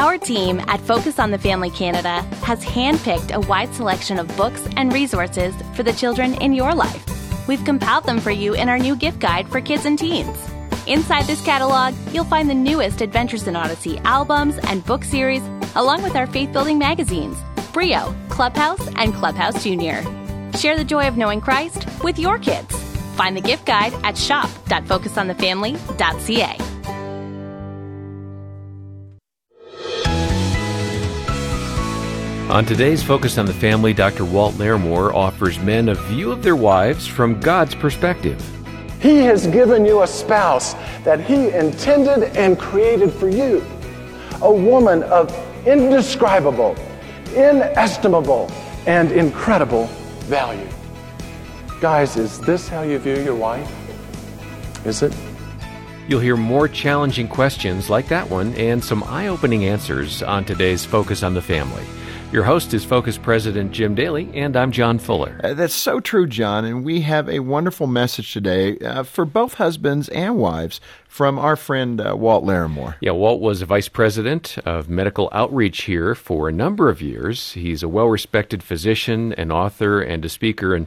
Our team at Focus on the Family Canada has handpicked a wide selection of books and resources for the children in your life. We've compiled them for you in our new gift guide for kids and teens. Inside this catalog, you'll find the newest Adventures in Odyssey albums and book series, along with our faith-building magazines, Brio, Clubhouse, and Clubhouse Junior. Share the joy of knowing Christ with your kids. Find the gift guide at shop.focusonthefamily.ca. On today's Focus on the Family, Dr. Walt Larimore offers men a view of their wives from God's perspective. He has given you a spouse that He intended and created for you. A woman of indescribable, inestimable, and incredible value. Guys, is this how you view your wife? Is it? You'll hear more challenging questions like that one and some eye-opening answers on today's Focus on the Family. Your host is Focus President Jim Daly, and I'm John Fuller. That's so true, John, and we have a wonderful message today for both husbands and wives from our friend Walt Larimore. Yeah, Walt was a vice president of medical outreach here for a number of years. He's a well-respected physician, an author, and a speaker, and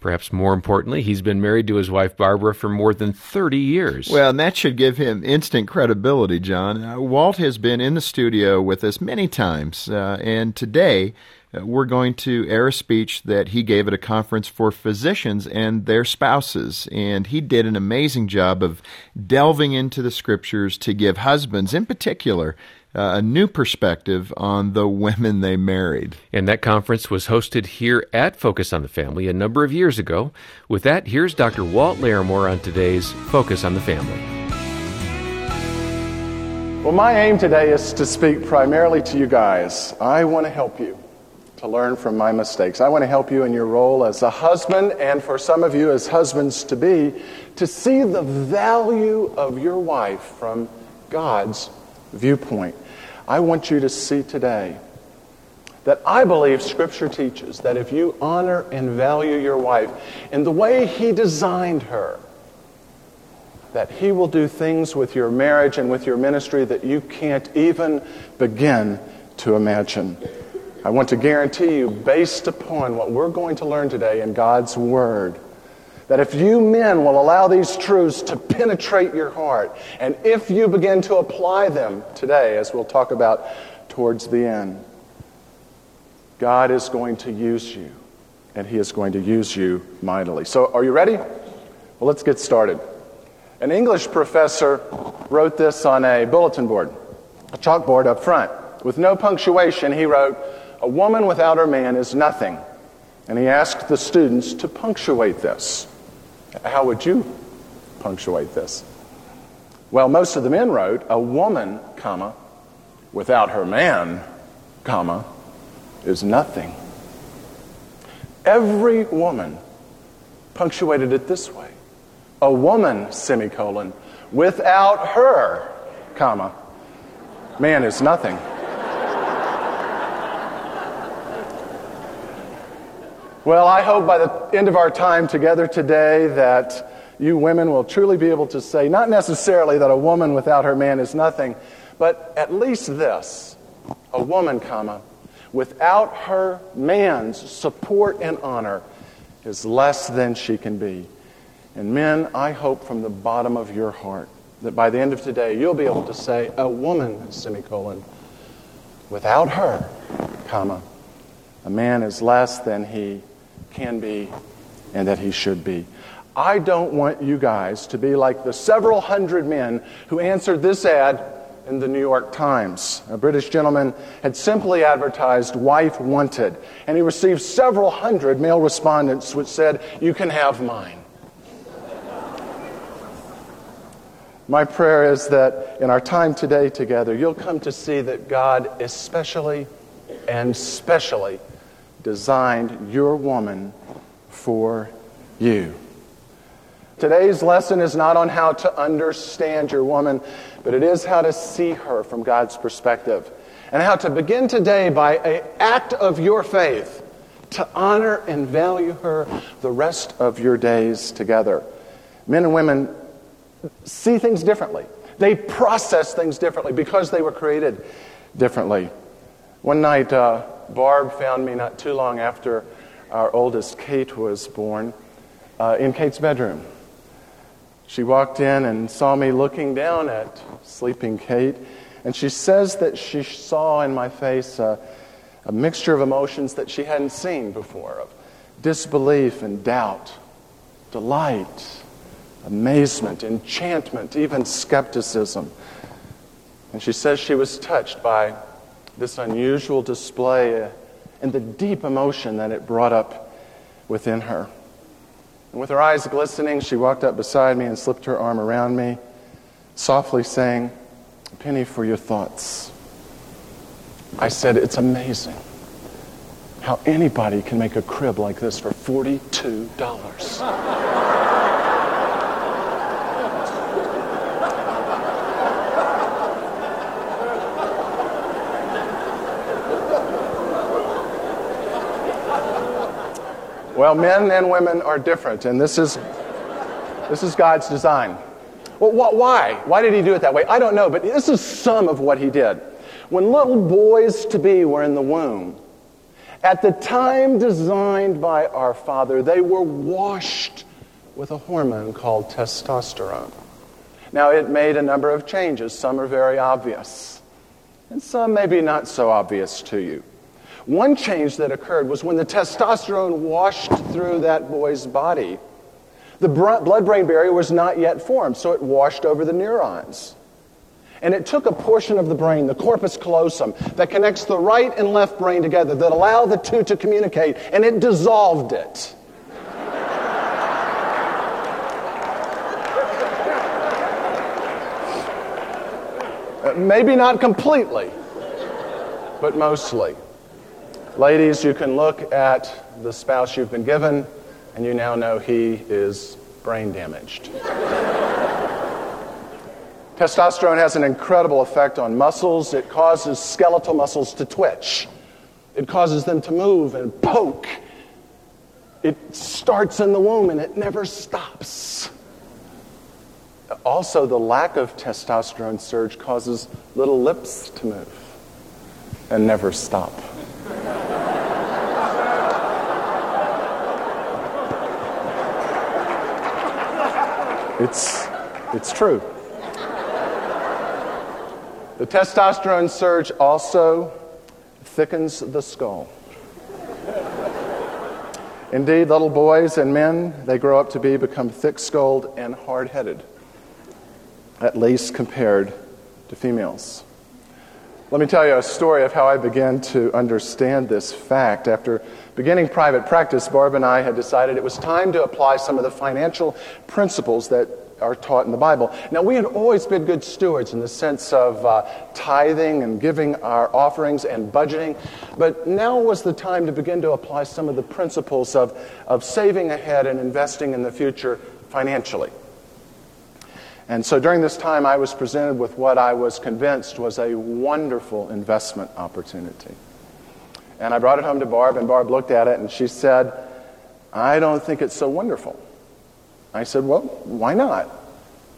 perhaps more importantly, he's been married to his wife, Barbara, for more than 30 years. Well, and that should give him instant credibility, John. Walt has been in the studio with us many times, and today we're going to air a speech that he gave at a conference for physicians and their spouses. And he did an amazing job of delving into the Scriptures to give husbands, in particular, a new perspective on the women they married. And that conference was hosted here at Focus on the Family a number of years ago. With that, here's Dr. Walt Larimore on today's Focus on the Family. Well, my aim today is to speak primarily to you guys. I want to help you to learn from my mistakes. I want to help you in your role as a husband, and for some of you as husbands-to-be, to see the value of your wife from God's viewpoint. I want you to see today that I believe Scripture teaches that if you honor and value your wife in the way He designed her, that He will do things with your marriage and with your ministry that you can't even begin to imagine. I want to guarantee you, based upon what we're going to learn today in God's Word, that if you men will allow these truths to penetrate your heart, and if you begin to apply them today, as we'll talk about towards the end, God is going to use you, and He is going to use you mightily. So are you ready? Well, let's get started. An English professor wrote this on a bulletin board, a chalkboard up front. With no punctuation, he wrote, "A woman without her man is nothing." And he asked the students to punctuate this. How would you punctuate this? Well, most of the men wrote, "A woman, comma, without her man, comma, is nothing." Every woman punctuated it this way. "A woman, semicolon, without her, comma, man is nothing." Well, I hope by the end of our time together today that you women will truly be able to say, not necessarily that a woman without her man is nothing, but at least this, a woman, comma, without her man's support and honor is less than she can be. And men, I hope from the bottom of your heart that by the end of today you'll be able to say, a woman, semicolon, without her, comma, a man is less than he can be, and that he should be. I don't want you guys to be like the several hundred men who answered this ad in the New York Times. A British gentleman had simply advertised "wife wanted," and he received several hundred male respondents which said, "You can have mine." My prayer is that in our time today together, you'll come to see that God especially and specially designed your woman for you. Today's lesson is not on how to understand your woman, but it is how to see her from God's perspective, and how to begin today by an act of your faith to honor and value her the rest of your days together. Men and women see things differently. They process things differently because they were created differently. One night, Barb found me not too long after our oldest Kate was born in Kate's bedroom. She walked in and saw me looking down at sleeping Kate, and she says that she saw in my face a mixture of emotions that she hadn't seen before, of disbelief and doubt, delight, amazement, enchantment, even skepticism. And she says she was touched by this unusual display and the deep emotion that it brought up within her. And with her eyes glistening, she walked up beside me and slipped her arm around me, softly saying, "A penny for your thoughts." I said, "It's amazing how anybody can make a crib like this for $42. Well, men and women are different, and this is God's design. Well, why? Why did he do it that way? I don't know, but this is some of what he did. When little boys-to-be were in the womb, at the time designed by our Father, they were washed with a hormone called testosterone. Now, it made a number of changes. Some are very obvious, and some maybe not so obvious to you. One change that occurred was when the testosterone washed through that boy's body, the blood-brain barrier was not yet formed, so it washed over the neurons. And it took a portion of the brain, the corpus callosum, that connects the right and left brain together, that allow the two to communicate, and it dissolved it. Maybe not completely, but mostly. Ladies, you can look at the spouse you've been given, and you now know he is brain damaged. Testosterone has an incredible effect on muscles. It causes skeletal muscles to twitch. It causes them to move and poke. It starts in the womb, and it never stops. Also, the lack of testosterone surge causes little lips to move and never stop. It's true. The testosterone surge also thickens the skull. Indeed, little boys and men, they grow up to become thick-skulled and hard-headed, at least compared to females. Let me tell you a story of how I began to understand this fact. After beginning private practice, Barb and I had decided it was time to apply some of the financial principles that are taught in the Bible. Now, we had always been good stewards in the sense of tithing and giving our offerings and budgeting, but now was the time to begin to apply some of the principles of saving ahead and investing in the future financially. And so during this time, I was presented with what I was convinced was a wonderful investment opportunity. And I brought it home to Barb, and Barb looked at it, and she said, "I don't think it's so wonderful." I said, "Well, why not?"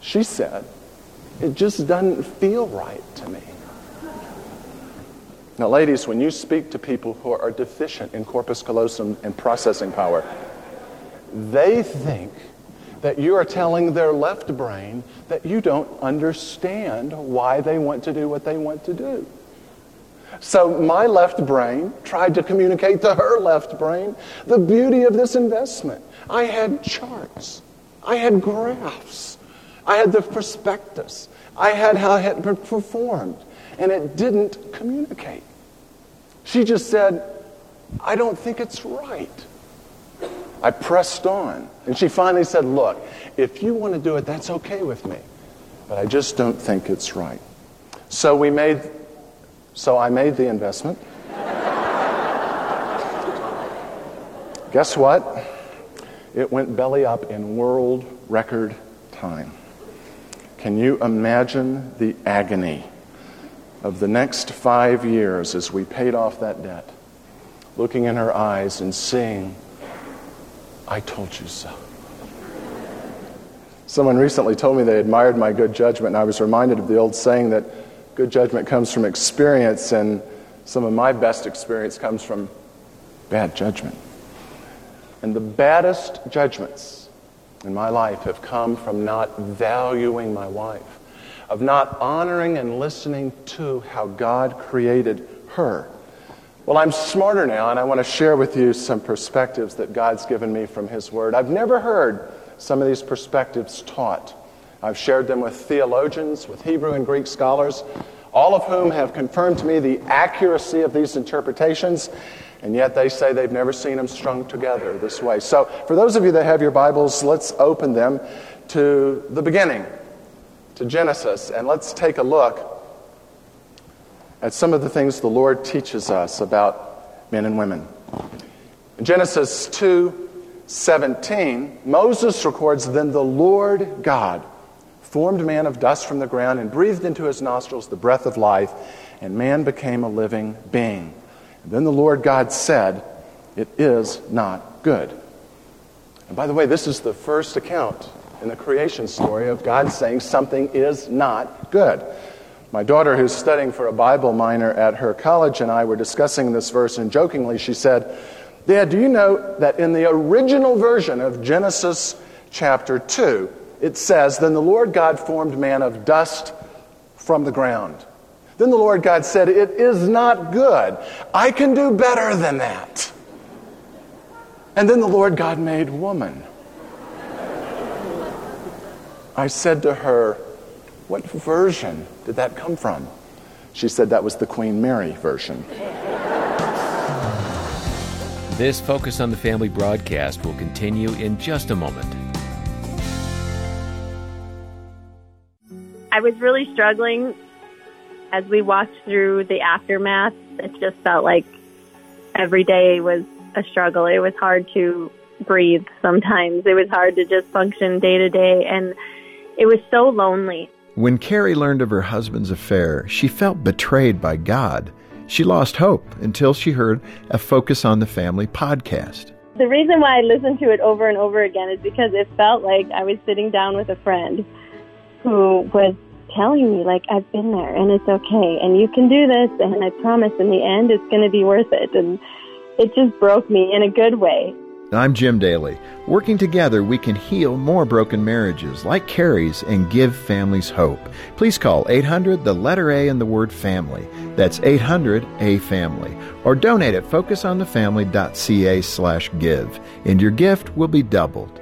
She said, "It just doesn't feel right to me." Now, ladies, when you speak to people who are deficient in corpus callosum and processing power, they think that you are telling their left brain that you don't understand why they want to do what they want to do. So my left brain tried to communicate to her left brain the beauty of this investment. I had charts. I had graphs. I had the prospectus. I had how it had been performed. And it didn't communicate. She just said, "I don't think it's right." I pressed on, and she finally said, "Look, if you want to do it, that's okay with me, but I just don't think it's right." So I made the investment. Guess what? It went belly up in world record time. Can you imagine the agony of the next 5 years as we paid off that debt, looking in her eyes and seeing, "I told you so." Someone recently told me they admired my good judgment, and I was reminded of the old saying that Good judgment comes from experience, and some of my best experience comes from bad judgment. And the baddest judgments in my life have come from not valuing my wife, of not honoring and listening to how God created her. Well, I'm smarter now, and I want to share with you some perspectives that God's given me from His Word. I've never heard some of these perspectives taught. I've shared them with theologians, with Hebrew and Greek scholars, all of whom have confirmed to me the accuracy of these interpretations, and yet they say they've never seen them strung together this way. So, for those of you that have your Bibles, let's open them to the beginning, to Genesis, and let's take a look at some of the things the Lord teaches us about men and women. In Genesis 2:17, Moses records, "Then the Lord God formed man of dust from the ground and breathed into his nostrils the breath of life, and man became a living being. And then the Lord God said, 'It is not good.'" And by the way, this is the first account in the creation story of God saying something is not good. My daughter, who's studying for a Bible minor at her college, and I were discussing this verse, and jokingly she said, "Dad, do you know that in the original version of Genesis chapter 2, it says, 'Then the Lord God formed man of dust from the ground.' Then the Lord God said, 'It is not good.' I can do better than that. And then the Lord God made woman." I said to her, "What version did that come from?" She said that was the Queen Mary version. This Focus on the Family broadcast will continue in just a moment. I was really struggling as we walked through the aftermath. It just felt like every day was a struggle. It was hard to breathe sometimes. It was hard to just function day to day, and it was so lonely. When Carrie learned of her husband's affair, she felt betrayed by God. She lost hope until she heard a Focus on the Family podcast. The reason why I listened to it over and over again is because it felt like I was sitting down with a friend who was telling me, like, I've been there, and it's okay, and you can do this, and I promise in the end it's going to be worth it. And it just broke me in a good way. I'm Jim Daly. Working together, we can heal more broken marriages like Carrie's and give families hope. Please call 800, the letter A in the word family. That's 800-A-FAMILY. Or donate at focusonthefamily.ca/give. And your gift will be doubled.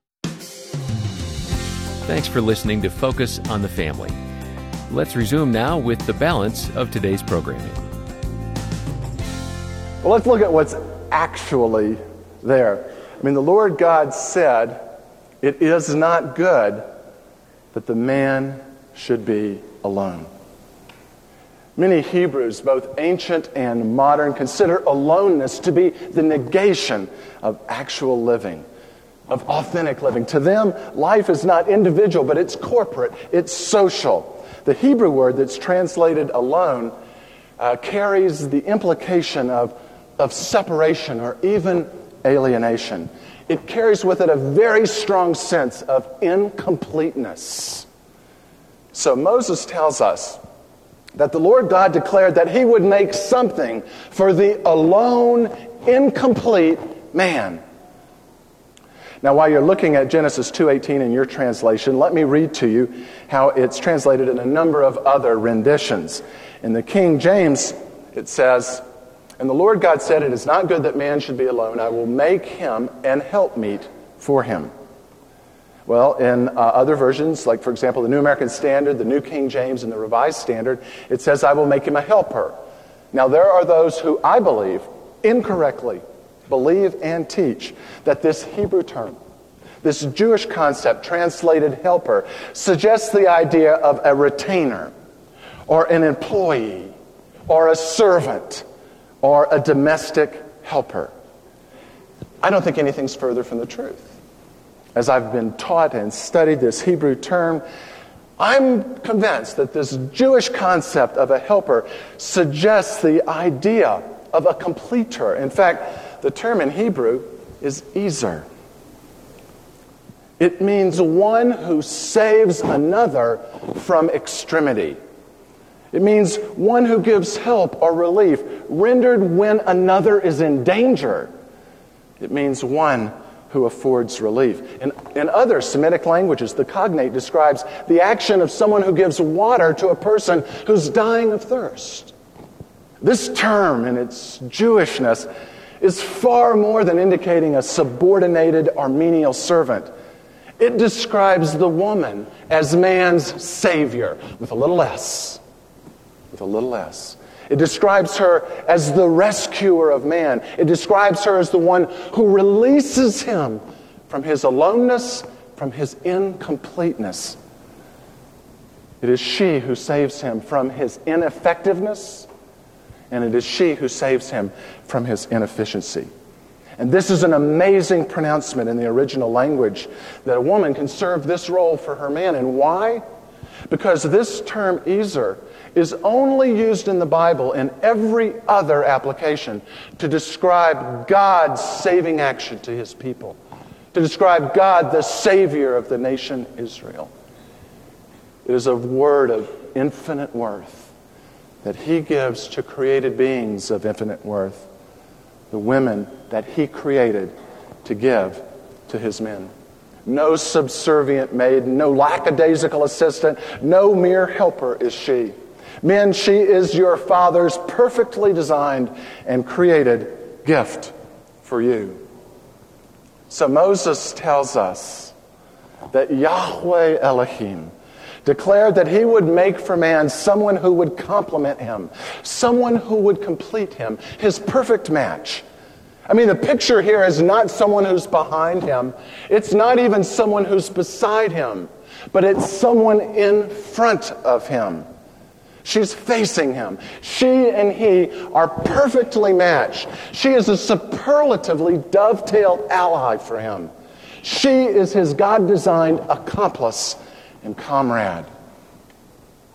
Thanks for listening to Focus on the Family. Let's resume now with the balance of today's programming. Well, let's look at what's actually there. I mean, the Lord God said, "It is not good that the man should be alone." Many Hebrews, both ancient and modern, consider aloneness to be the negation of actual living, of authentic living. To them, life is not individual, but it's corporate, it's social. The Hebrew word that's translated alone carries the implication of separation or even alienation. It carries with it a very strong sense of incompleteness. So Moses tells us that the Lord God declared that He would make something for the alone, incomplete man. Now, while you're looking at Genesis 2:18 in your translation, let me read to you how it's translated in a number of other renditions. In the King James, it says, "And the Lord God said, 'It is not good that man should be alone. I will make him an helpmeet for him.'" Well, in other versions, like, for example, the New American Standard, the New King James, and the Revised Standard, it says, "I will make him a helper." Now, there are those who, I believe, incorrectly believe and teach that this Hebrew term, This Jewish concept, translated helper, suggests the idea of a retainer or an employee or a servant or a domestic helper. I don't think anything's further from the truth. As I've been taught and studied this Hebrew term, I'm convinced that this Jewish concept of a helper suggests the idea of a completer. In fact, the term in Hebrew is ezer. It means one who saves another from extremity. It means one who gives help or relief rendered when another is in danger. It means one who affords relief. In other Semitic languages, the cognate describes the action of someone who gives water to a person who's dying of thirst. This term in its Jewishness is far more than indicating a subordinated or menial servant. It describes the woman as man's savior, with a little s. With a little s. It describes her as the rescuer of man. It describes her as the one who releases him from his aloneness, from his incompleteness. It is she who saves him from his ineffectiveness, and it is she who saves him from his inefficiency. And this is an amazing pronouncement in the original language, that a woman can serve this role for her man. And why? Because this term, ezer, is only used in the Bible in every other application to describe God's saving action to his people, to describe God the Savior of the nation Israel. It is a word of infinite worth that he gives to created beings of infinite worth, the women that he created to give to his men. No subservient maid, no lackadaisical assistant, no mere helper is she. Men, she is your Father's perfectly designed and created gift for you. So Moses tells us that Yahweh Elohim declared that he would make for man someone who would complement him, someone who would complete him, his perfect match. I mean, the picture here is not someone who's behind him. It's not even someone who's beside him, but it's someone in front of him. She's facing him. She and he are perfectly matched. She is a superlatively dovetailed ally for him. She is his God-designed accomplice and comrade.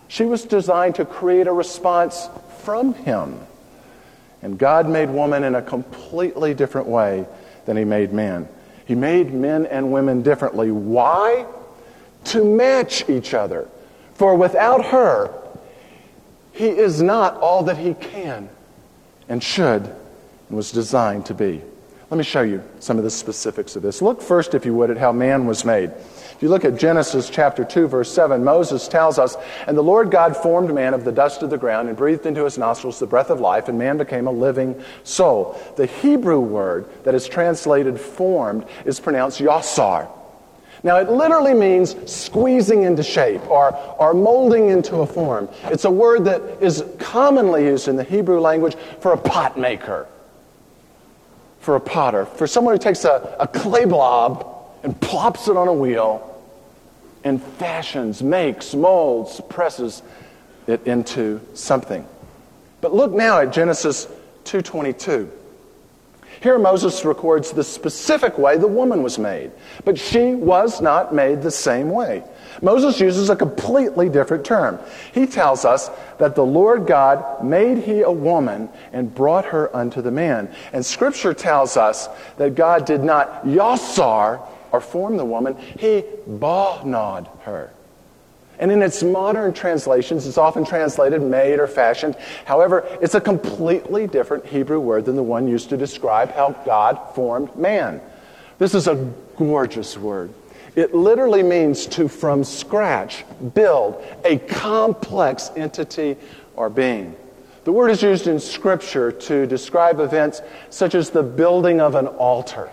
She was designed to create a response from him. And God made woman in a completely different way than he made man. He made men and women differently. Why? To match each other. For without her, he is not all that he can and should and was designed to be. Let me show you some of the specifics of this. Look first, if you would, at how man was made. If you look at Genesis chapter 2, verse 7, Moses tells us, "And the Lord God formed man of the dust of the ground and breathed into his nostrils the breath of life, and man became a living soul." The Hebrew word that is translated formed is pronounced yasar. Now, it literally means squeezing into shape or molding into a form. It's a word that is commonly used in the Hebrew language for a pot maker, for a potter, for someone who takes a clay blob and plops it on a wheel and fashions, makes, molds, presses it into something. But look now at Genesis 2:22. Here Moses records the specific way the woman was made, but she was not made the same way. Moses uses a completely different term. He tells us that the Lord God made he a woman and brought her unto the man. And Scripture tells us that God did not yasar or form the woman, he bahnod her. And in its modern translations, it's often translated made or fashioned. However, it's a completely different Hebrew word than the one used to describe how God formed man. This is a gorgeous word. It literally means to, from scratch, build a complex entity or being. The word is used in Scripture to describe events such as the building of an altar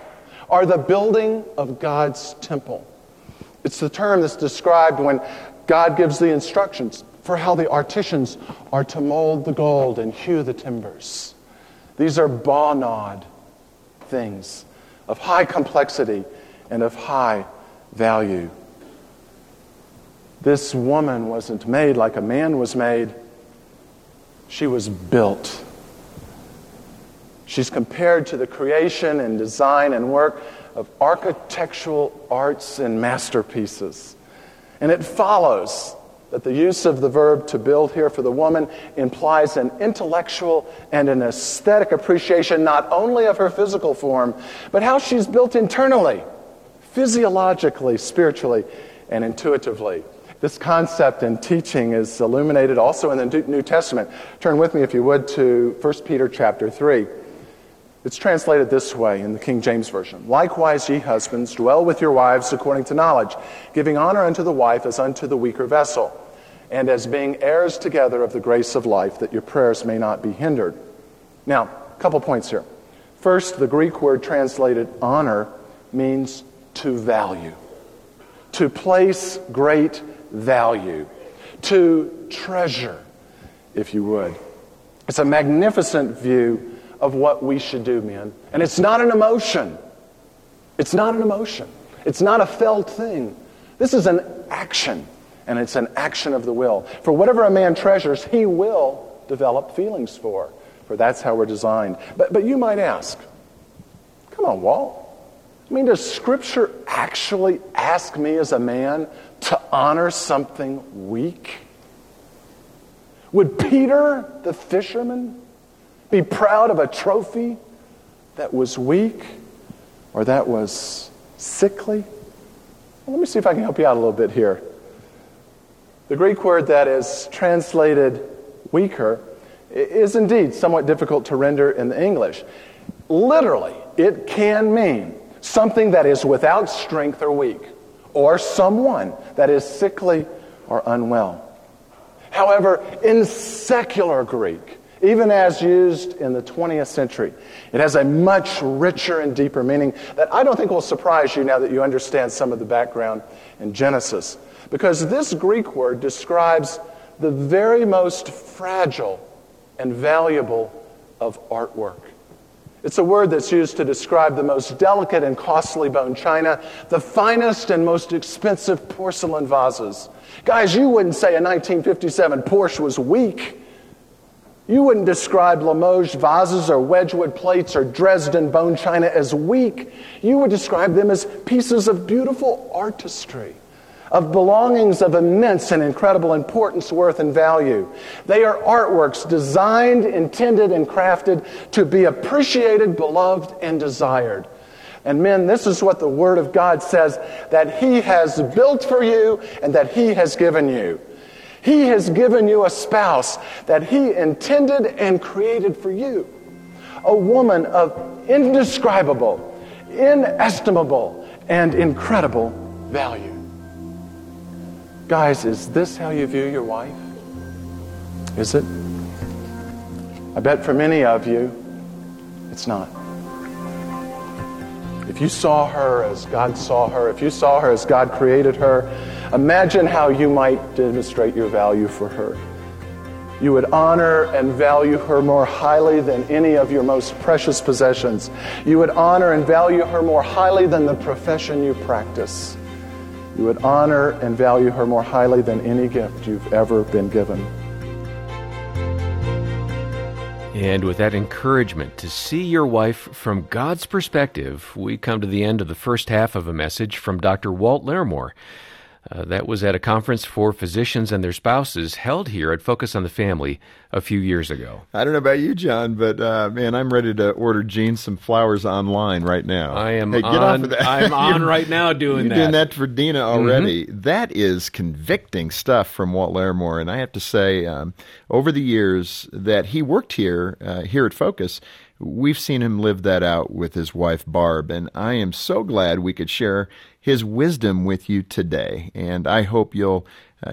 or the building of God's temple. It's the term that's described when God gives the instructions for how the artisans are to mold the gold and hew the timbers. These are bahnod things of high complexity and of high value. This woman wasn't made like a man was made. She was built. She's compared to the creation and design and work of architectural arts and masterpieces. And it follows that the use of the verb to build here for the woman implies an intellectual and an aesthetic appreciation not only of her physical form, but how she's built internally, physiologically, spiritually, and intuitively. This concept and teaching is illuminated also in the New Testament. Turn with me, if you would, to 1 Peter chapter 3. It's translated this way in the King James Version. Likewise, ye husbands, dwell with your wives according to knowledge, giving honor unto the wife as unto the weaker vessel, and as being heirs together of the grace of life, that your prayers may not be hindered. Now, a couple points here. First, the Greek word translated honor means to value, to place great value, to treasure, if you would. It's a magnificent view of what we should do, men. And it's not an emotion. It's not an emotion. It's not a felt thing. This is an action, and it's an action of the will. For whatever a man treasures, he will develop feelings for that's how we're designed. But you might ask, come on, Walt. I mean, does Scripture actually ask me as a man to honor something weak? Would Peter, the fisherman, be proud of a trophy that was weak or that was sickly? Well, let me see if I can help you out a little bit here. The Greek word that is translated weaker is indeed somewhat difficult to render in the English. Literally, it can mean something that is without strength or weak, or someone that is sickly or unwell. However, in secular Greek, even as used in the 20th century, it has a much richer and deeper meaning that I don't think will surprise you now that you understand some of the background in Genesis. Because this Greek word describes the very most fragile and valuable of artwork. It's a word that's used to describe the most delicate and costly bone china, the finest and most expensive porcelain vases. Guys, you wouldn't say a 1957 Porsche was weak. You wouldn't describe Limoges vases or Wedgwood plates or Dresden bone china as weak. You would describe them as pieces of beautiful artistry, of belongings of immense and incredible importance, worth, and value. They are artworks designed, intended, and crafted to be appreciated, beloved, and desired. And men, this is what the Word of God says that He has built for you and that He has given you. He has given you a spouse that He intended and created for you. A woman of indescribable, inestimable, and incredible value. Guys, is this how you view your wife? Is it? I bet for many of you, it's not. If you saw her as God saw her, if you saw her as God created her, imagine how you might demonstrate your value for her. You would honor and value her more highly than any of your most precious possessions. You would honor and value her more highly than the profession you practice. You would honor and value her more highly than any gift you've ever been given. And with that encouragement to see your wife from God's perspective, we come to the end of the first half of a message from Dr. Walt Larimore. That was at a conference for physicians and their spouses held here at Focus on the Family a few years ago. I don't know about you, John, but man, I'm ready to order Gene some flowers online right now. I am. Hey, get off of that. I'm on right now doing that. You're doing that for Dina already. Mm-hmm. That is convicting stuff from Walt Larimore, and I have to say, over the years that he worked here, here at Focus, we've seen him live that out with his wife, Barb, and I am so glad we could share his wisdom with you today, and I hope you'll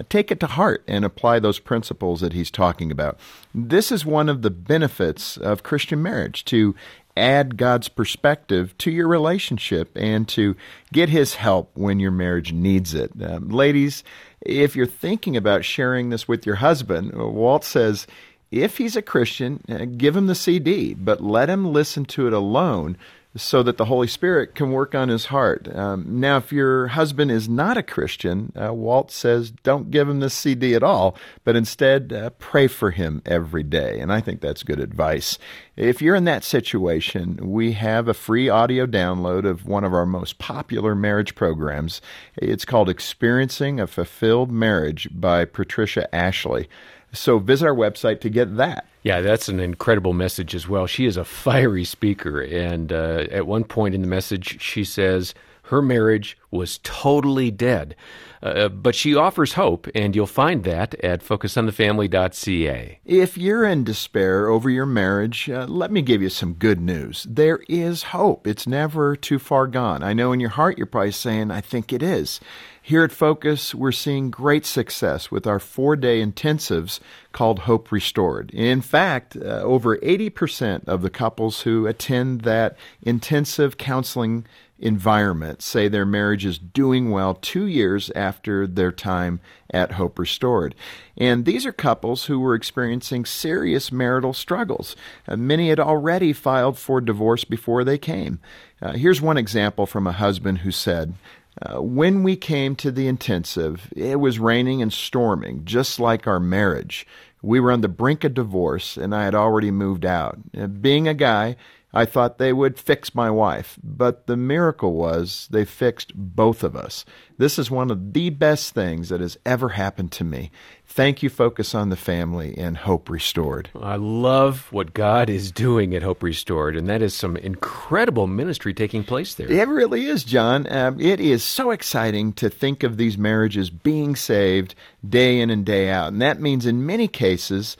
take it to heart and apply those principles that he's talking about. This is one of the benefits of Christian marriage, to add God's perspective to your relationship and to get His help when your marriage needs it. Ladies, if you're thinking about sharing this with your husband, Walt says, if he's a Christian, give him the CD, but let him listen to it alone so that the Holy Spirit can work on his heart. Now, if your husband is not a Christian, Walt says, don't give him this CD at all, but instead pray for him every day. And I think that's good advice. If you're in that situation, we have a free audio download of one of our most popular marriage programs. It's called Experiencing a Fulfilled Marriage by Patricia Ashley. So visit our website to get that. Yeah, that's an incredible message as well. She is a fiery speaker, and at one point in the message, she says her marriage was totally dead. But she offers hope, and you'll find that at focusonthefamily.ca. If you're in despair over your marriage, let me give you some good news. There is hope. It's never too far gone. I know in your heart you're probably saying, I think it is. Here at Focus, we're seeing great success with our 4-day intensives called Hope Restored. In fact, over 80% of the couples who attend that intensive counseling environment say their marriage is doing well 2 years after their time at Hope Restored. And these are couples who were experiencing serious marital struggles. Many had already filed for divorce before they came. Here's one example from a husband who said, when we came to the intensive, it was raining and storming, just like our marriage. We were on the brink of divorce, and I had already moved out. Being a guy, I thought they would fix my wife, but the miracle was they fixed both of us. This is one of the best things that has ever happened to me. Thank you, Focus on the Family and Hope Restored. I love what God is doing at Hope Restored, and that is some incredible ministry taking place there. It really is, John. It is so exciting to think of these marriages being saved day in and day out, and that means in many cases,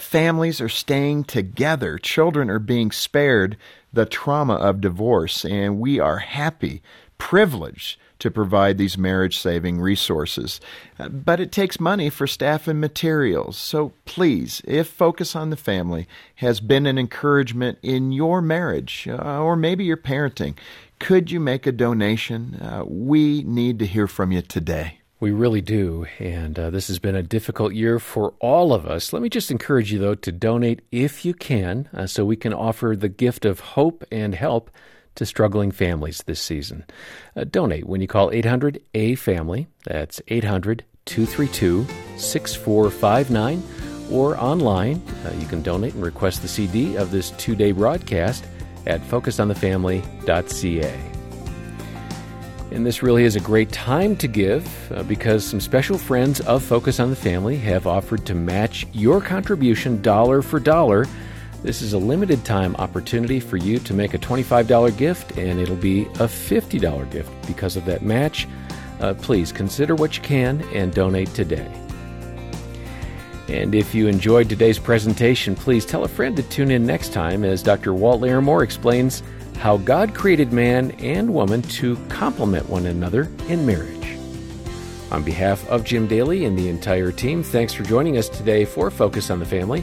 families are staying together. Children are being spared the trauma of divorce, and we are happy, privileged to provide these marriage-saving resources. But it takes money for staff and materials. So please, if Focus on the Family has been an encouragement in your marriage, or maybe your parenting, could you make a donation? We need to hear from you today. We really do, and this has been a difficult year for all of us. Let me just encourage you, though, to donate if you can, so we can offer the gift of hope and help to struggling families this season. Donate when you call 800-A-FAMILY, that's 800-232-6459, or online. You can donate and request the CD of this 2-day broadcast at focusonthefamily.ca. And this really is a great time to give because some special friends of Focus on the Family have offered to match your contribution dollar for dollar. This is a limited time opportunity for you to make a $25 gift, and it'll be a $50 gift because of that match. Please consider what you can and donate today. And if you enjoyed today's presentation, please tell a friend to tune in next time as Dr. Walt Larimore explains how God created man and woman to complement one another in marriage. On behalf of Jim Daly and the entire team, thanks for joining us today for Focus on the Family.